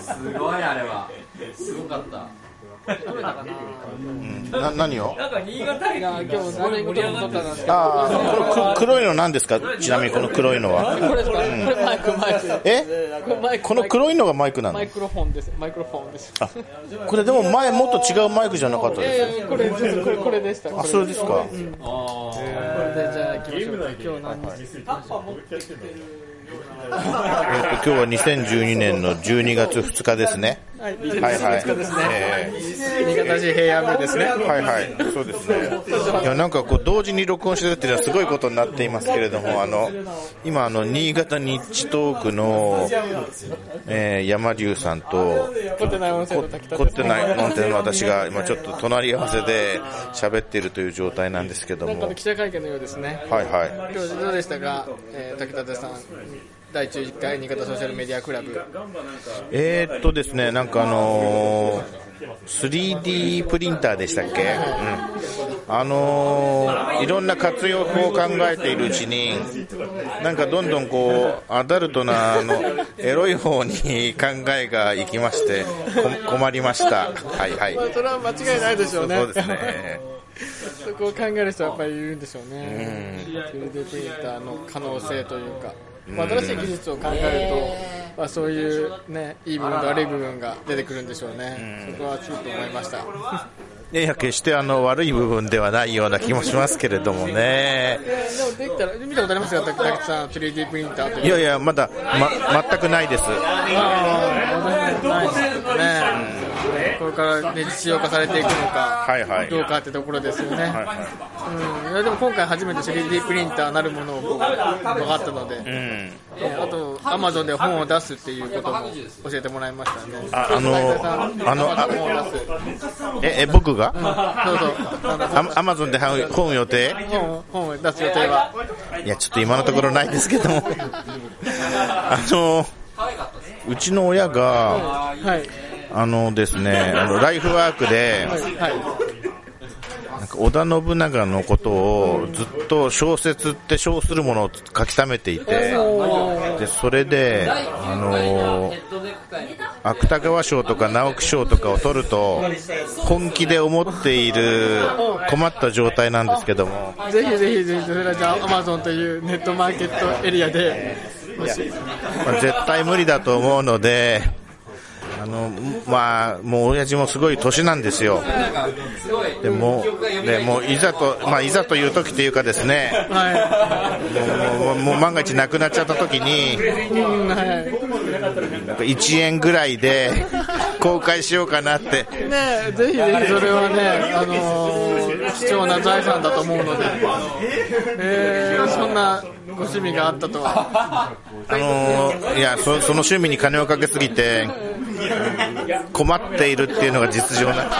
すごいあれはすごかった。取れたかな。何を？なんか新潟駅が今日盛り上がったんですけど。ああ、黒いの何ですか？ちなみにこの黒いのは。これマイク。この黒いのがマイクなの？マイクロフォンです。マイクロフォンです。あ、これでも前もっと違うマイクじゃなかったですか？これでした。あ、それですか。うん、これでじゃあ行きましょう。今日何日？タッパー持ってきてる。今日は2012年の12月2日ですね。はいはい。新潟市平野部ですね。はいはい。そうですね。いやなんかこう同時に録音してるっていうのはすごいことになっていますけれども、今新潟ニッチトークの、山龍さんとコッテナイの私が今ちょっと隣り合わせで喋っているという状態なんですけども。なんか記者会見のようですね。はいはい。今日どうでしたか、滝立さん。第11回新潟ソーシャルメディアクラブ。ですね、なんか3D プリンターでしたっけ、うん、いろんな活用法を考えているうちになんかどんどんこうアダルトなエロい方に考えがいきまして困りました。はいはい。それは間違いないでしょうね。そうですね。そこを考える人はやっぱりいるんでしょうね。3D プリンターの可能性というか。新しい技術を考えると、そういう、ね、いい部分と悪い部分が出てくるんでしょうね。そこはちょっと思いました。いや決して悪い部分ではないような気もしますけれどもね。でもできたら見たことありますか、滝立さん 3D プリンターという。いやいやまだ、全くないです。これから、ね、実用化されていくのか、はいはい、どうかってところですよね、はいはい、でも今回初めて 3D プリンターなるものを分かったので、あと Amazon で本を出すっていうことも教えてもらいましたね。僕が、Amazon で本予定？本を出す予定は、いやちょっと今のところないですけどもうちの親が、はい。ですね、ライフワークで、なんか織田信長のことをずっと小説って称するものを書き溜めていて、でそれで、芥川賞とか直木賞とかを取ると本気で思っている困った状態なんですけども、ぜひそれはじゃあ Amazon というネットマーケットエリアでもし、絶対無理だと思うので。もう親父もすごい年なんですよ。でもいざという時というかですね、はい、もう万が一なくなっちゃった時に、なんか1円ぐらいで公開しようかなって。ね、ぜひぜひそれはね、貴重な財産だと思うので、そんなご趣味があったとは。いやその趣味に金をかけすぎて。困っているっていうのが実情なん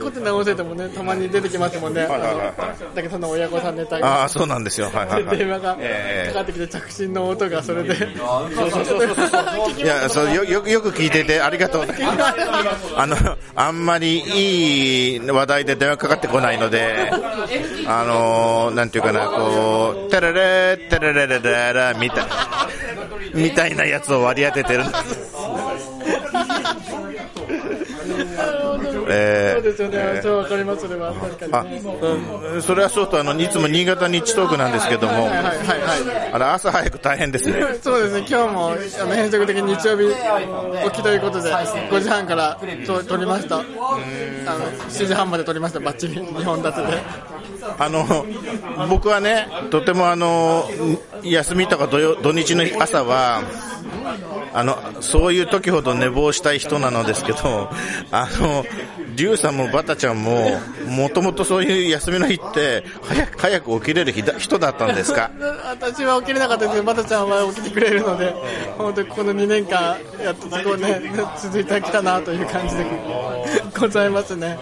コテナ音声でもね、たまに出てきますもんね。だけどその親御さんネタが。ああ、そうなんですよ。はいはいはい。電話がかかってきて着信の音がそれで。いや、そうよく聞いててありがとう。あんまりいい話題で電話かかってこないので、なんていうかな、こうテレレテレレレレレみたいなやつを割り当ててるんです。そうですよね。そうわかります。それは確かにね。それはそうといつも新潟ニッチトークなんですけども、あれ朝早く大変ですね。そうですね。今日も変則的に日曜日起きということで5時半から撮りました。7時半まで撮りました。バッチリ2本立てで。僕はね、とても休みとか土日の朝は。そういう時ほど寝坊したい人なのですけど、龍さんもバタちゃんももともとそういう休みの日って早く起きれる人だったんですか？私は起きれなかったですけど、バタちゃんは起きてくれるので、本当にこの2年間やっとこうね続いてきたなという感じでございますね。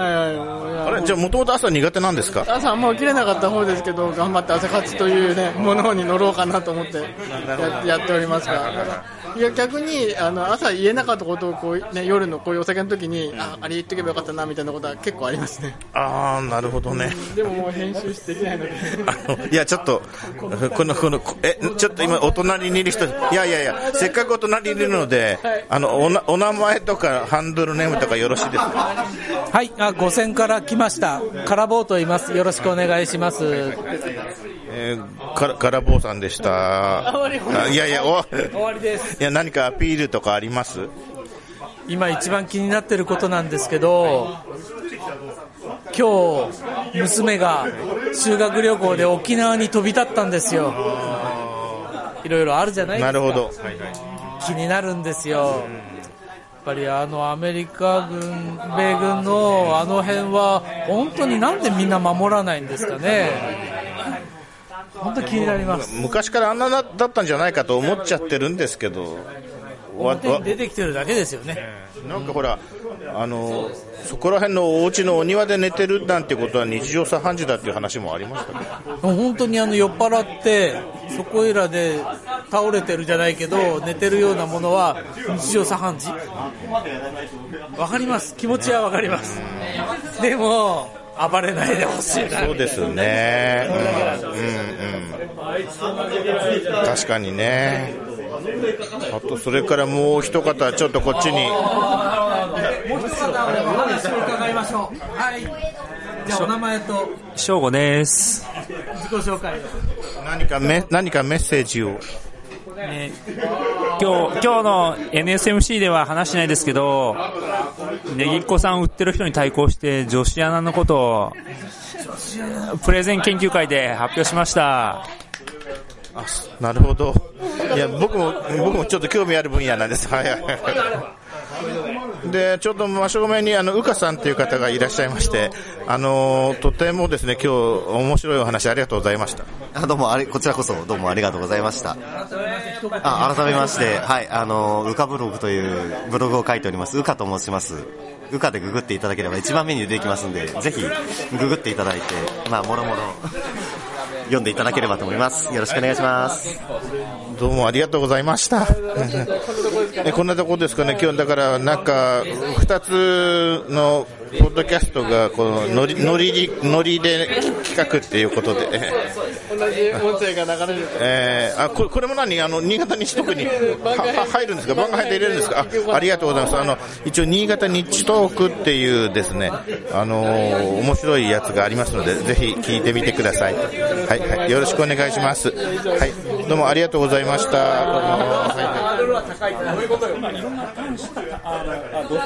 あれじゃあもともと朝苦手なんですか？朝あんま起きれなかった方ですけど、頑張って朝活という、ね、ものに乗ろうかなと思って やっておりますが、いや逆に朝言えなかったことをこう、ね、夜のこういうお酒の時に あれ言っておけばよかったなみたいなことは結構ありますね。ああなるほどね。でももう編集してできないのでいやちょっとこのちょっと今お隣にいる人、いやせっかくお隣にいるので、はい、お名前とかハンドルネームとかよろしいですか？はい、五線から来ましたカラボーと言います。よろしくお願いします。カラボーさんでした。終わりです。いや何かアピールとかあります？今一番気になってることなんですけど、今日娘が修学旅行で沖縄に飛び立ったんですよ。いろいろあるじゃないですか。なるほど、はいはい、気になるんですよ。やっぱりアメリカ軍米軍のあの辺は本当になんでみんな守らないんですかね。本当に気になります。昔からあんなだったんじゃないかと思っちゃってるんですけど、表に出てきてるだけですよね。なんかほらそこら辺のお家のお庭で寝てるなんてことは日常茶飯事だっていう話もありましたね。本当に酔っ払ってそこいらで倒れてるじゃないけど寝てるようなものは日常茶飯事。わかります、気持ちはわかります。でも暴れないでほしいな。そうですね、うんうん、確かにね。あとそれからもう一方ちょっとこっちにもう一方お話を伺いましょう。はい、じゃあお名前と正吾です。自己紹介何かメッセージを、今日の NSMC では話しないですけど、ねぎっこさん売ってる人に対抗して女子アナのことをプレゼン研究会で発表しました。あ、なるほど。いや僕もちょっと興味ある分野なんです。はいでちょっと真正面にうかさんという方がいらっしゃいまして、とてもですね今日面白いお話ありがとうございました。どうもこちらこそどうもありがとうございました。改めまして、はい、うかブログというブログを書いております、うかと申します。うかでググっていただければ一番目に出てきますので、ぜひググっていただいて、まあもろもろ読んでいただければと思います。よろしくお願いします。どうもありがとうございましたこんなところですかね。今日だからなんか2つのポッドキャストがこのノリで企画っていうことで同じ音声が流れると、これも何新潟西トークに入るんですか？番組入れるんですか？ ありがとうございます。一応新潟西トークっていうですね面白いやつがありますので、ぜひ聞いてみてください。はいはい、よろしくお願いします。はい、どうもありがとうございました。